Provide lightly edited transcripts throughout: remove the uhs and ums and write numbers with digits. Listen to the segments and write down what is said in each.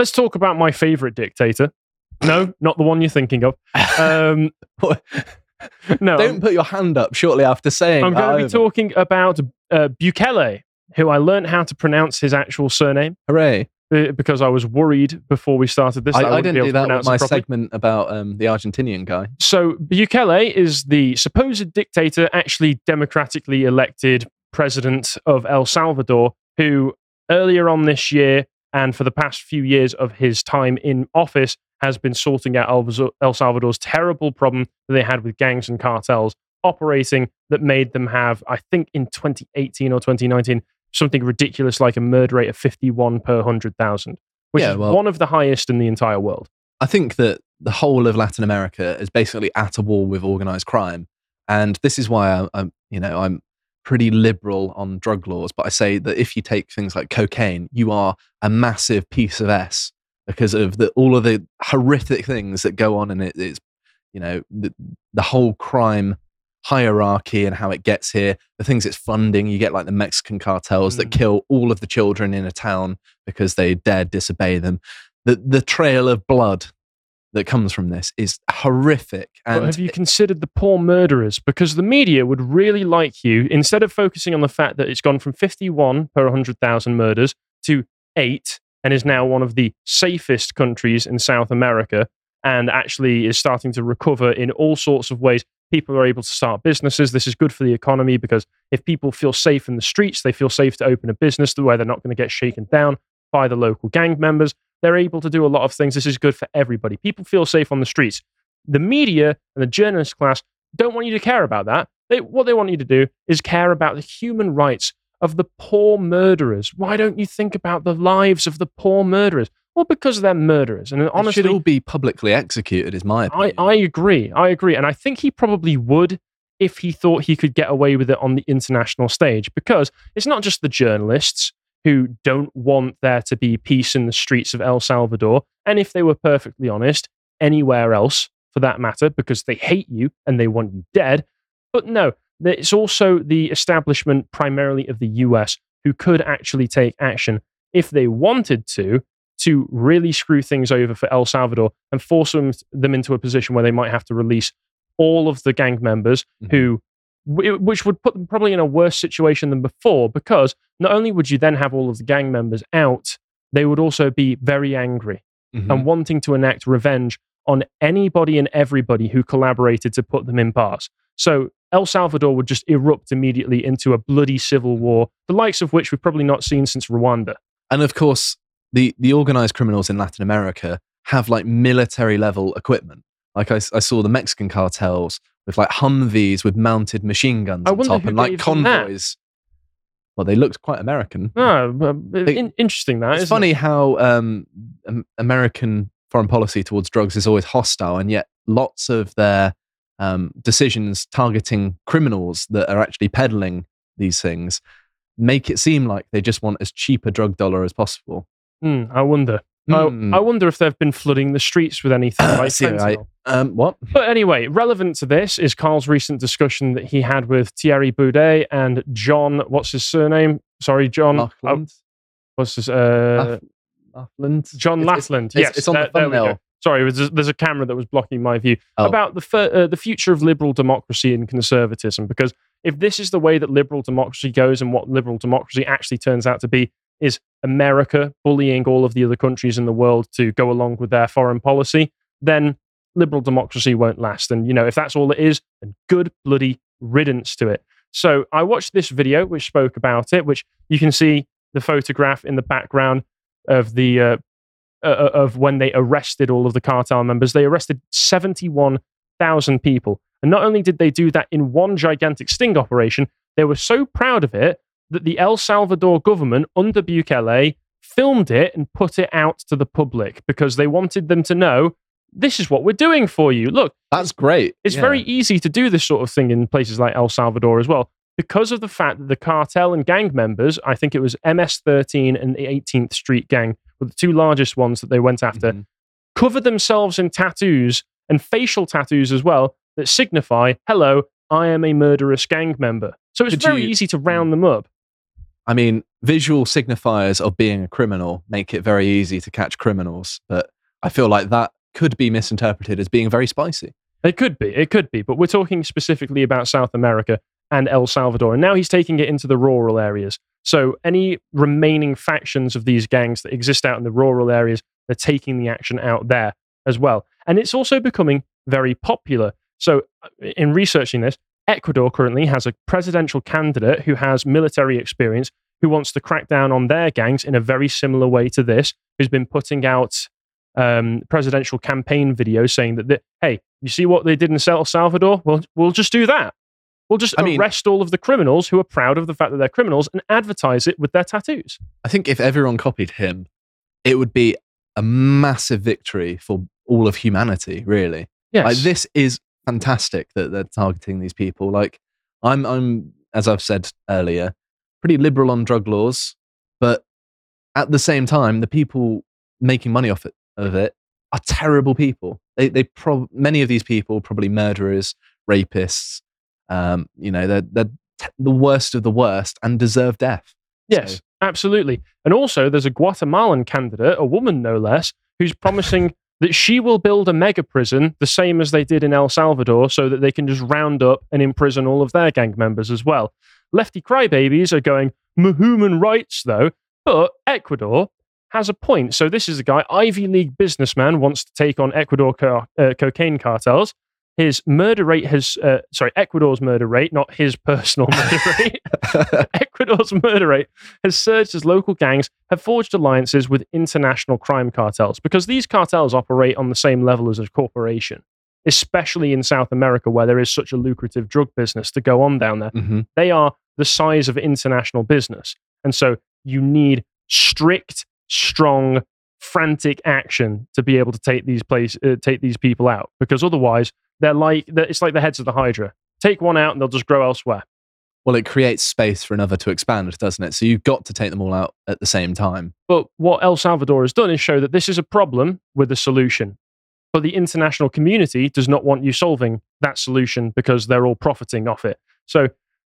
Let's talk about my favorite dictator. No, not the one you're thinking of. No, don't put your hand up shortly after saying. I'm going to be talking about Bukele, who I learned how to pronounce his actual surname. Hooray. Because I was worried before we started this. I didn't do that with my segment about the Argentinian guy. So Bukele is the supposed dictator, actually democratically elected president of El Salvador, who earlier on this year and for the past few years of his time in office has been sorting out El Salvador's terrible problem that they had with gangs and cartels operating that made them have, I think in 2018 or 2019, something ridiculous like a murder rate of 51 per 100,000, which is one of the highest in the entire world. I think that the whole of Latin America is basically at a war with organized crime. And this is why I'm pretty liberal on drug laws. But I say that if you take things like cocaine, you are a massive piece of S because of all of the horrific things that go on. And it's, the whole crime hierarchy and how it gets here, the things it's funding. You get like the Mexican cartels that kill all of the children in a town because they dare disobey them. The trail of blood that comes from this is horrific. And but have you considered the poor murderers? Because the media would really like you, instead of focusing on the fact that it's gone from 51 per 100,000 murders to 8 and is now one of the safest countries in South America and actually is starting to recover in all sorts of ways. People are able to start businesses. This is good for the economy because if people feel safe in the streets, they feel safe to open a business where they're not going to get shaken down by the local gang members. They're able to do a lot of things. This is good for everybody. People feel safe on the streets. The media and the journalist class don't want you to care about that. What they want you to do is care about the human rights of the poor murderers. Why don't you think about the lives of the poor murderers? Well, because they're murderers. And honestly, they should all be publicly executed, is my opinion. I agree. And I think he probably would if he thought he could get away with it on the international stage, because it's not just the journalists who don't want there to be peace in the streets of El Salvador. And if they were perfectly honest, anywhere else for that matter, because they hate you and they want you dead. But no, it's also the establishment primarily of the US who could actually take action if they wanted to really screw things over for El Salvador and force them into a position where they might have to release all of the gang members which would put them probably in a worse situation than before, because not only would you then have all of the gang members out, they would also be very angry and wanting to enact revenge on anybody and everybody who collaborated to put them in bars. So El Salvador would just erupt immediately into a bloody civil war, the likes of which we've probably not seen since Rwanda. And of course, the organized criminals in Latin America have like military level equipment. Like I saw the Mexican cartels with like Humvees with mounted machine guns on top and like convoys. Well, they looked quite American. Interesting that. It's funny how American foreign policy towards drugs is always hostile, and yet lots of their decisions targeting criminals that are actually peddling these things make it seem like they just want as cheap a drug dollar as possible. I wonder. I wonder if they've been flooding the streets with anything like fentanyl. What? But anyway, relevant to this is Carl's recent discussion that he had with Thierry Boudet and John, what's his surname? Sorry, John. Laughland. What's his... Laughland? John Laughland, yes. It's on the thumbnail. Sorry, there's a camera that was blocking my view. About the future of liberal democracy and conservatism, because if this is the way that liberal democracy goes and what liberal democracy actually turns out to be, is America bullying all of the other countries in the world to go along with their foreign policy, then liberal democracy won't last. And, if that's all it is, then good bloody riddance to it. So I watched this video, which spoke about it, which you can see the photograph in the background of the of when they arrested all of the cartel members. They arrested 71,000 people. And not only did they do that in one gigantic sting operation, they were so proud of it that the El Salvador government under Bukele filmed it and put it out to the public because they wanted them to know, this is what we're doing for you. Look, that's great. It's very easy to do this sort of thing in places like El Salvador as well, because of the fact that the cartel and gang members, I think it was MS-13 and the 18th Street Gang, were the two largest ones that they went after, covered themselves in tattoos and facial tattoos as well that signify, hello, I am a murderous gang member. So it's very easy to round them up. I mean, visual signifiers of being a criminal make it very easy to catch criminals, but I feel like that could be misinterpreted as being very spicy. It could be, but we're talking specifically about South America and El Salvador, and now he's taking it into the rural areas. So any remaining factions of these gangs that exist out in the rural areas, they're taking the action out there as well. And it's also becoming very popular. So in researching this, Ecuador currently has a presidential candidate who has military experience, who wants to crack down on their gangs in a very similar way to this, who's been putting out presidential campaign videos saying that, hey, you see what they did in El Salvador? Well, we'll just do that. We'll just arrest all of the criminals who are proud of the fact that they're criminals and advertise it with their tattoos. I think if everyone copied him, it would be a massive victory for all of humanity, really. Yes. Like, this is fantastic that they're targeting these people. Like, I'm as I've said earlier, pretty liberal on drug laws, but at the same time, the people making money off of it are terrible people. Many of these people, probably murderers, rapists, they're the worst of the worst and deserve death. Yes, so. Absolutely. And also there's a Guatemalan candidate, a woman no less, who's promising that she will build a mega prison the same as they did in El Salvador so that they can just round up and imprison all of their gang members as well. Lefty crybabies are going, human rights though, but Ecuador has a point. So this is a guy, Ivy League businessman, wants to take on Ecuador cocaine cartels. His murder rate has, Ecuador's murder rate, not his personal murder rate. Ecuador's murder rate has surged as local gangs have forged alliances with international crime cartels, because these cartels operate on the same level as a corporation, especially in South America, where there is such a lucrative drug business to go on down there. Mm-hmm. They are the size of international business. And so you need strict, strong, frantic action to be able to take these people out, because otherwise it's like the heads of the Hydra. Take one out and they'll just grow elsewhere. Well, it creates space for another to expand, doesn't it? So you've got to take them all out at the same time. But what El Salvador has done is show that this is a problem with a solution. But the international community does not want you solving that solution because they're all profiting off it. So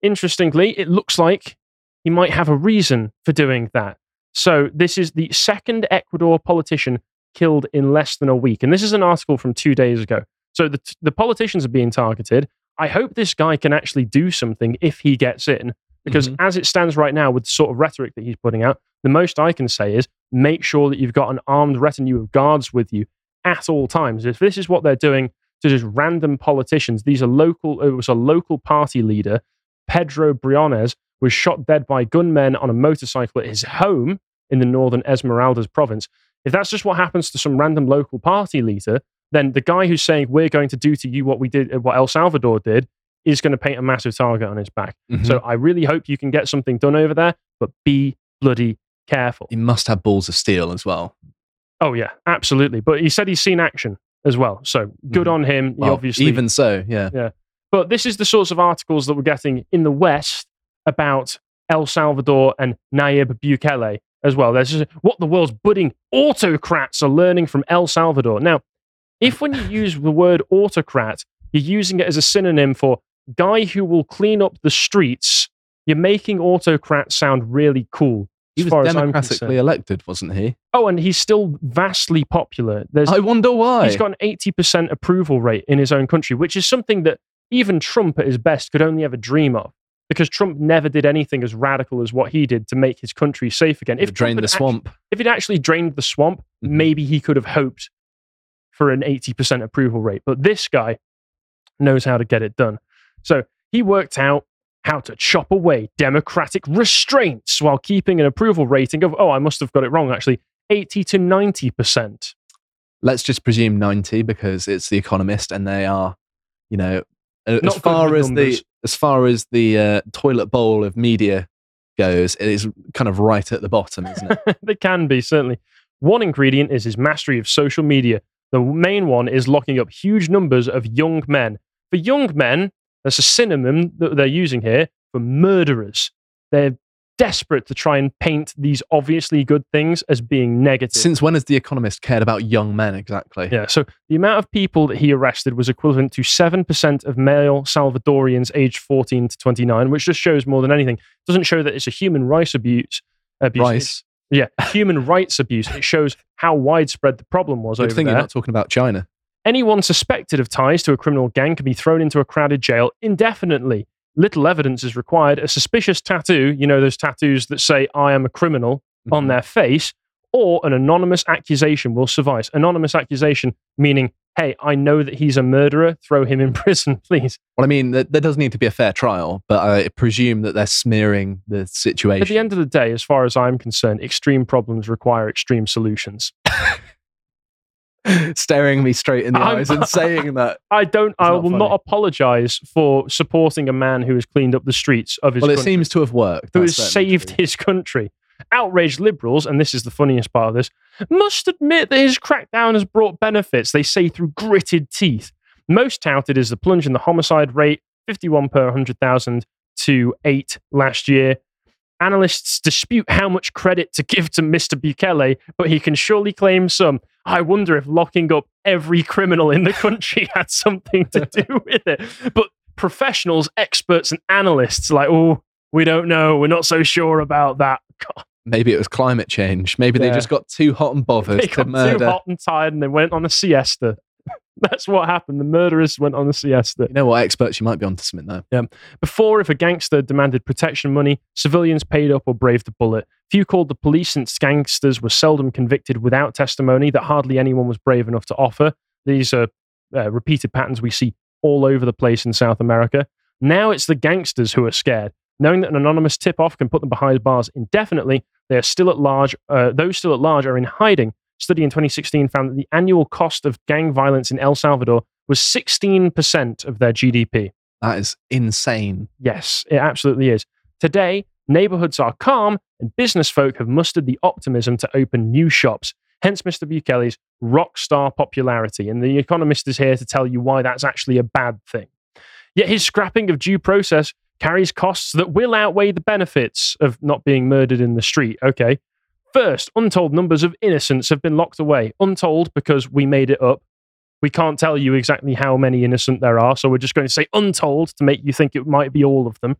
interestingly, it looks like he might have a reason for doing that. So this is the second Ecuador politician killed in less than a week. And this is an article from 2 days ago. So the politicians are being targeted. I hope this guy can actually do something if he gets in, because as it stands right now with the sort of rhetoric that he's putting out, the most I can say is make sure that you've got an armed retinue of guards with you at all times. If this is what they're doing to just random politicians, it was a local party leader, Pedro Briones, was shot dead by gunmen on a motorcycle at his home in the northern Esmeraldas province. If that's just what happens to some random local party leader, then the guy who's saying we're going to do to you what El Salvador did, is going to paint a massive target on his back. Mm-hmm. So I really hope you can get something done over there, but be bloody careful. He must have balls of steel as well. Oh yeah, absolutely. But he said he's seen action as well, so good on him. Well, obviously, even so, yeah. Yeah. But this is the sorts of articles that we're getting in the West about El Salvador and Nayib Bukele as well. There's just what the world's budding autocrats are learning from El Salvador. Now, if when you use the word autocrat, you're using it as a synonym for guy who will clean up the streets, you're making autocrat sound really cool. He was democratically elected, wasn't he? Oh, and he's still vastly popular. I wonder why. He's got an 80% approval rate in his own country, which is something that even Trump at his best could only ever dream of, because Trump never did anything as radical as what he did to make his country safe again. If drained the swamp. If he'd actually drained the swamp, maybe he could have hoped for an 80% approval rate. But this guy knows how to get it done. So he worked out how to chop away democratic restraints while keeping an approval rating of, I must have got it wrong actually, 80 to 90%. Let's just presume 90 because it's The Economist and they are, as far as the toilet bowl of media goes, it is kind of right at the bottom, isn't it? They can be, certainly. One ingredient is his mastery of social media. The main one is locking up huge numbers of young men. For young men, that's a synonym that they're using here for murderers. They're desperate to try and paint these obviously good things as being negative. Since when has The Economist cared about young men exactly? Yeah, so the amount of people that he arrested was equivalent to 7% of male Salvadorians aged 14 to 29, which just shows more than anything. It doesn't show that it's a human rights abuse. abuse. Rice. Yeah, human rights abuse. It shows how widespread the problem was over there. Good thing you're not talking about China. Anyone suspected of ties to a criminal gang can be thrown into a crowded jail indefinitely. Little evidence is required. A suspicious tattoo, you know, those tattoos that say, I am a criminal, on their face, or an anonymous accusation will suffice. Anonymous accusation meaning, hey, I know that he's a murderer, throw him in prison, please. Well, I mean, there does need to be a fair trial, but I presume that they're smearing the situation. At the end of the day, as far as I'm concerned, extreme problems require extreme solutions. Staring me straight in the eyes and saying that. I will not apologise for supporting a man who has cleaned up the streets of his country. Well, it seems to have worked. Who has saved his country. Outraged liberals, and this is the funniest part of this, must admit that his crackdown has brought benefits, they say through gritted teeth. Most touted is the plunge in the homicide rate, 51 per 100,000 to 8 last year. Analysts dispute how much credit to give to Mr. Bukele, but he can surely claim some. I wonder if locking up every criminal in the country had something to do with it. But professionals, experts, and analysts are like, oh, we don't know. We're not so sure about that. God. Maybe it was climate change. Maybe they just got too hot and bothered to murder. They got too hot and tired and they went on a siesta. That's what happened. The murderers went on a siesta. You know what, experts, you might be onto something there. Yeah. Before, if a gangster demanded protection money, civilians paid up or braved the bullet. Few called the police since gangsters were seldom convicted without testimony that hardly anyone was brave enough to offer. These are repeated patterns we see all over the place in South America. Now it's the gangsters who are scared. Knowing that an anonymous tip-off can put them behind bars indefinitely, they are still at large. Those still at large are in hiding. A study in 2016 found that the annual cost of gang violence in El Salvador was 16% of their GDP. That is insane. Yes, it absolutely is. Today, neighborhoods are calm and business folk have mustered the optimism to open new shops. Hence Mr. Bukele's rock star popularity. And The Economist is here to tell you why that's actually a bad thing. Yet his scrapping of due process carries costs that will outweigh the benefits of not being murdered in the street. Okay. First, untold numbers of innocents have been locked away. Untold because we made it up. We can't tell you exactly how many innocent there are, so we're just going to say untold to make you think it might be all of them.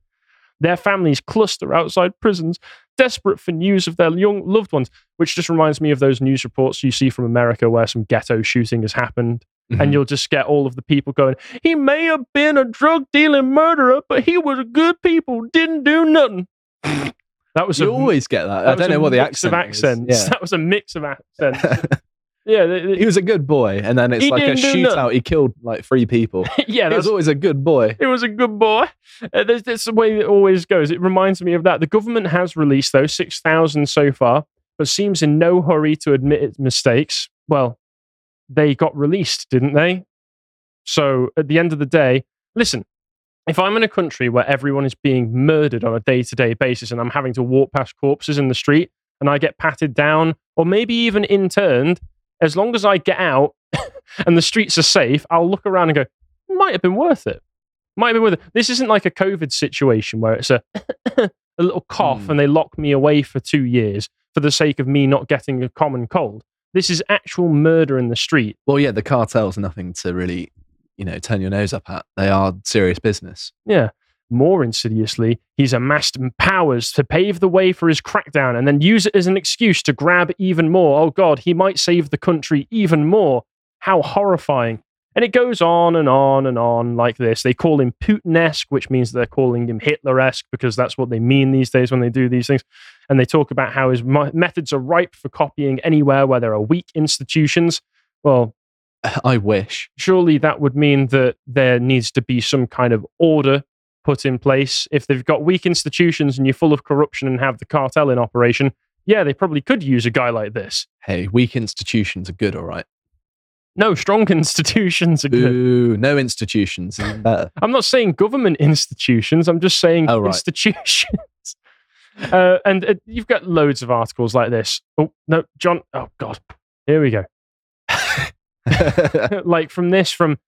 Their families cluster outside prisons, desperate for news of their young loved ones, which just reminds me of those news reports you see from America where some ghetto shooting has happened. And you'll just get all of the people going, he may have been a drug-dealing murderer, but he was a good people, didn't do nothing. That was you always get that. I don't know what the accent is. Yeah. That was a mix of accents. Yeah, he was a good boy, and then it's like a shootout. Nothing. He killed like 3 people. Yeah, he was always a good boy. It was a good boy. That's the way it always goes. It reminds me of that. The government has released, though, 6,000 so far, but seems in no hurry to admit its mistakes. Well, they got released, didn't they? So at the end of the day, listen, if I'm in a country where everyone is being murdered on a day-to-day basis and I'm having to walk past corpses in the street and I get patted down or maybe even interned, as long as I get out and the streets are safe, I'll look around and go, might have been worth it. Might have been worth it. This isn't like a COVID situation where it's a little cough and they lock me away for 2 years for the sake of me not getting a common cold. This is actual murder in the street. Well, yeah, the cartel's nothing to really, you know, turn your nose up at. They are serious business. Yeah. More insidiously, he's amassed powers to pave the way for his crackdown and then use it as an excuse to grab even more. Oh, God, he might save the country even more. How horrifying. And it goes on and on and on like this. They call him Putin-esque, which means they're calling him Hitler-esque because that's what they mean these days when they do these things. And they talk about how his methods are ripe for copying anywhere where there are weak institutions. Well, I wish. Surely that would mean that there needs to be some kind of order put in place. If they've got weak institutions and you're full of corruption and have the cartel in operation, yeah, they probably could use a guy like this. Hey, weak institutions are good, all right? No, strong institutions are good. Ooh, no institutions is better. I'm not saying government institutions. I'm just saying institutions. And you've got loads of articles like this. Oh, no, John. Oh, God. Here we go. Like from España.com.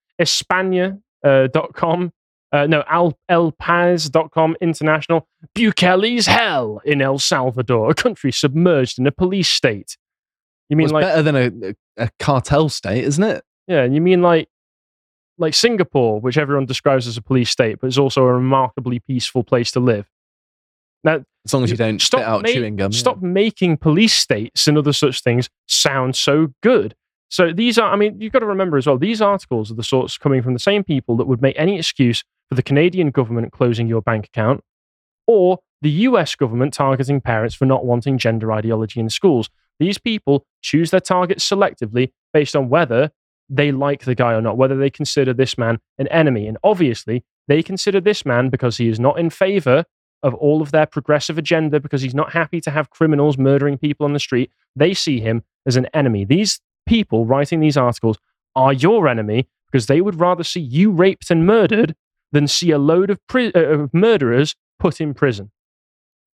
ElPaz.com, International. Bukele's hell in El Salvador, a country submerged in a police state. You mean like better than a cartel state, isn't it? Yeah, and you mean like Singapore, which everyone describes as a police state, but is also a remarkably peaceful place to live. Now, As long as you don't spit out chewing gum. Stop making police states and other such things sound so good. So these are, I mean, you've got to remember as well, these articles are the sorts coming from the same people that would make any excuse for the Canadian government closing your bank account or the US government targeting parents for not wanting gender ideology in schools. These people choose their targets selectively based on whether they like the guy or not, whether they consider this man an enemy. And obviously, they consider this man because he is not in favor of all of their progressive agenda, because he's not happy to have criminals murdering people on the street. They see him as an enemy. These people writing these articles are your enemy because they would rather see you raped and murdered than see a load of murderers put in prison.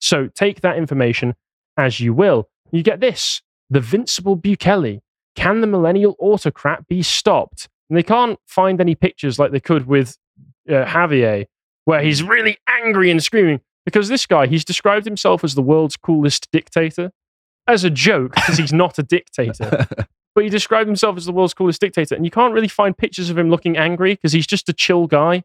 So take that information as you will. You get this, the Vincible Bukele. Can the millennial autocrat be stopped? And they can't find any pictures like they could with Javier, where he's really angry and screaming, because this guy, he's described himself as the world's coolest dictator. As a joke, because he's not a dictator. But he described himself as the world's coolest dictator, and you can't really find pictures of him looking angry because he's just a chill guy.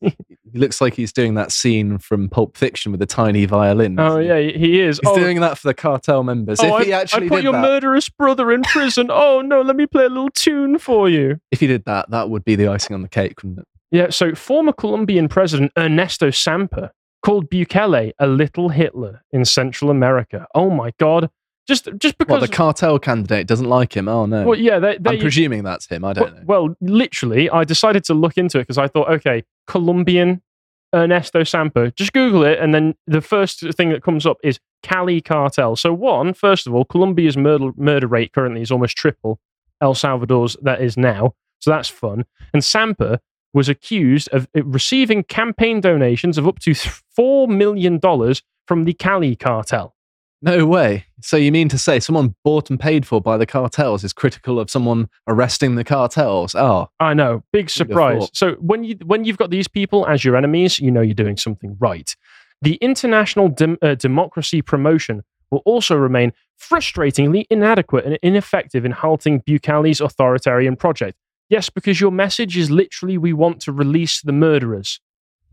He looks like he's doing that scene from Pulp Fiction with the tiny violin. Oh yeah, he is. He's doing that for the cartel members. Oh, if he actually I put your murderous brother in prison. Oh no, let me play a little tune for you. If he did that, that would be the icing on the cake, wouldn't it? Yeah. So former Colombian President Ernesto Samper called Bukele a little Hitler in Central America. Oh my God. Just because... Well, the cartel candidate doesn't like him. Oh, no. Well, yeah, I'm presuming that's him. I don't know. Well, literally, I decided to look into it because I thought, okay, Colombian Ernesto Samper. Just Google it, and then the first thing that comes up is Cali Cartel. So first of all, Colombia's murder rate currently is almost triple El Salvador's that is now. So that's fun. And Samper was accused of receiving campaign donations of up to $4 million from the Cali Cartel. No way. So you mean to say someone bought and paid for by the cartels is critical of someone arresting the cartels? Oh. I know. Big surprise. So when you've got these people as your enemies, you know you're doing something right. The international democracy promotion will also remain frustratingly inadequate and ineffective in halting Bukele's authoritarian project. Yes, because your message is literally we want to release the murderers.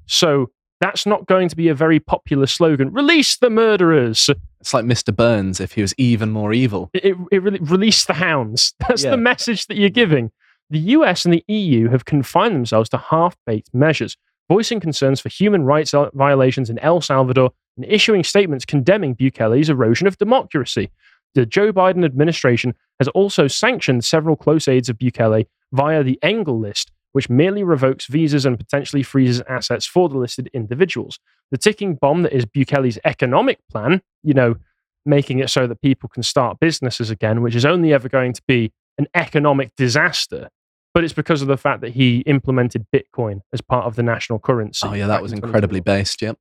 So that's not going to be a very popular slogan. Release the murderers. It's like Mr. Burns if he was even more evil. It really released the hounds. That's the message that you're giving. The US and the EU have confined themselves to half-baked measures, voicing concerns for human rights violations in El Salvador and issuing statements condemning Bukele's erosion of democracy. The Joe Biden administration has also sanctioned several close aides of Bukele via the Engel List, which merely revokes visas and potentially freezes assets for the listed individuals. The ticking bomb that is Bukele's economic plan, you know, making it so that people can start businesses again, which is only ever going to be an economic disaster, but it's because of the fact that he implemented Bitcoin as part of the national currency. Oh yeah, that was incredibly based, yep.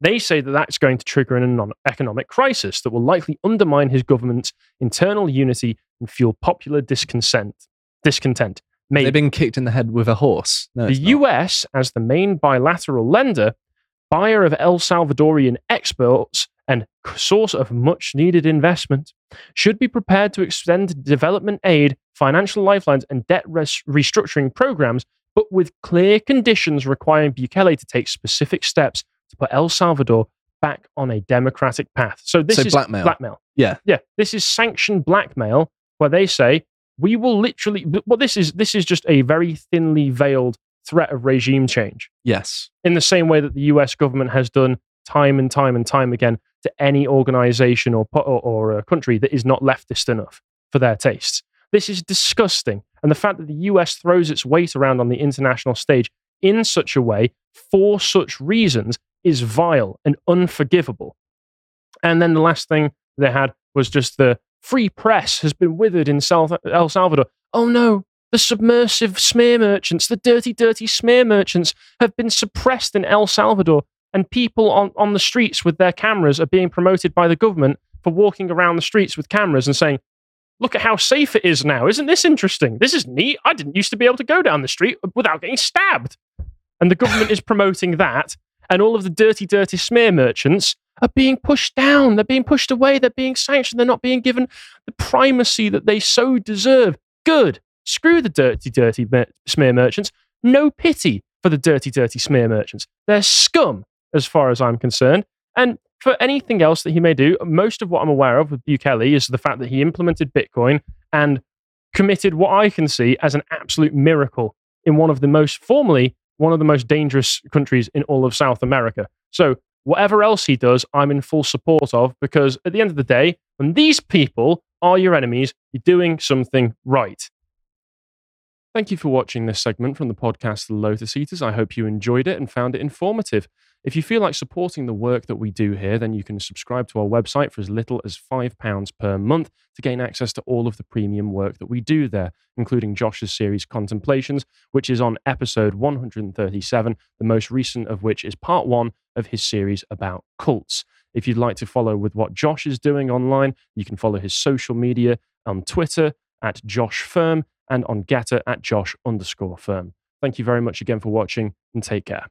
They say that that's going to trigger an economic crisis that will likely undermine his government's internal unity and fuel popular discontent. They've been kicked in the head with a horse. No, the US, as the main bilateral lender, buyer of El Salvadorian exports, and source of much-needed investment, should be prepared to extend development aid, financial lifelines, and debt restructuring programs, but with clear conditions requiring Bukele to take specific steps to put El Salvador back on a democratic path. So this is blackmail. Yeah. Yeah. This is sanctioned blackmail, where they say, we will literally... Well, this is just a very thinly veiled threat of regime change. Yes. In the same way that the US government has done time and time and time again to any organization or a country that is not leftist enough for their tastes. This is disgusting. And the fact that the US throws its weight around on the international stage in such a way, for such reasons, is vile and unforgivable. And then the last thing they had was just the free press has been withered in El Salvador. Oh no, the submersive smear merchants, the dirty, dirty smear merchants have been suppressed in El Salvador, and people on the streets with their cameras are being promoted by the government for walking around the streets with cameras and saying, look at how safe it is now. Isn't this interesting? This is neat. I didn't used to be able to go down the street without getting stabbed. And the government is promoting that, and all of the dirty, dirty smear merchants are being pushed down, they're being pushed away, they're being sanctioned, they're not being given the primacy that they so deserve. Good. Screw the dirty, dirty smear merchants. No pity for the dirty, dirty smear merchants. They're scum, as far as I'm concerned. And for anything else that he may do. Most of what I'm aware of with Bukele is the fact that he implemented Bitcoin and committed what I can see as an absolute miracle in one of the most dangerous countries in all of South America. So whatever else he does, I'm in full support of, because at the end of the day, when these people are your enemies, you're doing something right. Thank you for watching this segment from the podcast The Lotus Eaters. I hope you enjoyed it and found it informative. If you feel like supporting the work that we do here, then you can subscribe to our website for as little as £5 per month to gain access to all of the premium work that we do there, including Josh's series Contemplations, which is on episode 137, the most recent of which is part one of his series about cults. If you'd like to follow with what Josh is doing online, you can follow his social media on Twitter at Josh Firm, and on Getter at Josh_Firm. Thank you very much again for watching, and take care.